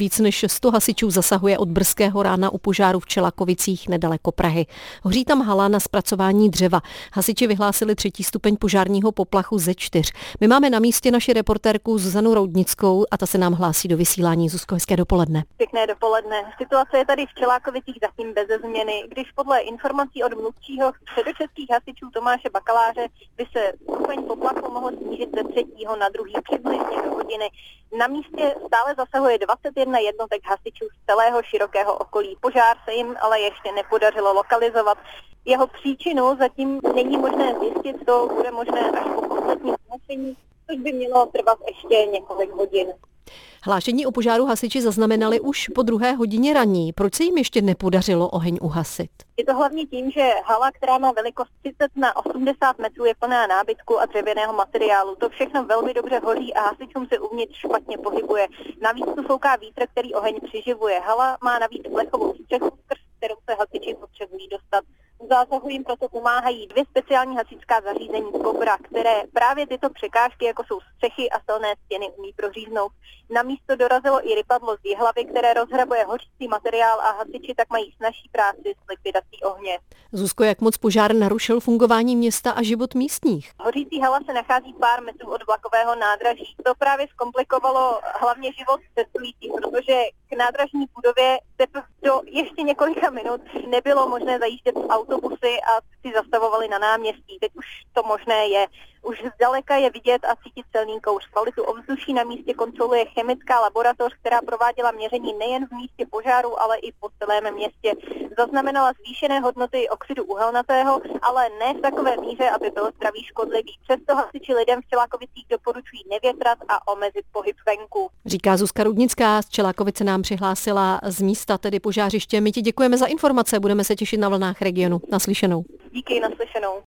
Víc než 100 hasičů zasahuje od brzkého rána u požáru v Čelákovicích nedaleko Prahy. Hoří tam hala na zpracování dřeva. Hasiči vyhlásili 3. stupeň požárního poplachu ze 4. My máme na místě naši reportérku Zuzanu Roudnickou a ta se nám hlásí do vysílání. Zuzko, hezké dopoledne. Pěkné dopoledne. Situace je tady v Čelákovicích zatím beze změny, když podle informací od mluvčího středočeských hasičů Tomáše Bakaláře by se stupeň poplachu mohl snížit ze 3. na 2. přibližně do hodiny. Na místě stále zasahuje 21 jednotek hasičů z celého širokého okolí. Požár se jim ale ještě nepodařilo lokalizovat. Jeho příčinu zatím není možné zjistit, to bude možné až po posledním hlášení, což by mělo trvat ještě několik hodin. Hlášení o požáru hasiči zaznamenali už po 2. hodině raní. Proč se jim ještě nepodařilo oheň uhasit? Je to hlavně tím, že hala, která má velikost 30 na 80 metrů, je plná nábytku a dřevěného materiálu. To všechno velmi dobře hoří a hasičům se uvnitř špatně pohybuje. Navíc tu fouká vítr, který oheň přiživuje. Hala má navíc plechovou střechu, skrz kterou se hasiči potřebují dostat. V zásahu jim proto pomáhají 2 speciální hasičská zařízení Cobra, které právě tyto překážky, jako jsou střechy a silné stěny, umí proříznout. Na místo dorazilo i rypadlo z Jihlavy, které rozhrabuje hořící materiál a hasiči tak mají snazší práci s likvidací ohně. Zuzko, jak moc požár narušil fungování města a život místních? Hořící hala se nachází pár metrů od vlakového nádraží. To právě zkomplikovalo hlavně život cestujících, protože k nádražní budově do ještě několika minut nebylo možné zajíždět z autobusy a ty zastavovali na náměstí. Teď už to možné je. Už zdaleka je vidět a cítit silný kouř. Kvalitu ovzduší na místě kontroluje chemická laboratoř, která prováděla měření nejen v místě požáru, ale i po celém městě. Zaznamenala zvýšené hodnoty oxidu uhelnatého, ale ne v takové míře, aby bylo zdraví škodlivý. Přesto hasiči lidem v Čelákovicích doporučují nevětrat a omezit pohyb venku. Říká Zuzka Roudnická, z Čelákovic se nám přihlásila z místa, tedy požářiště. My ti děkujeme za informace, budeme se těšit na vlnách Regionu. Naslyšenou. Díky, naslyšenou.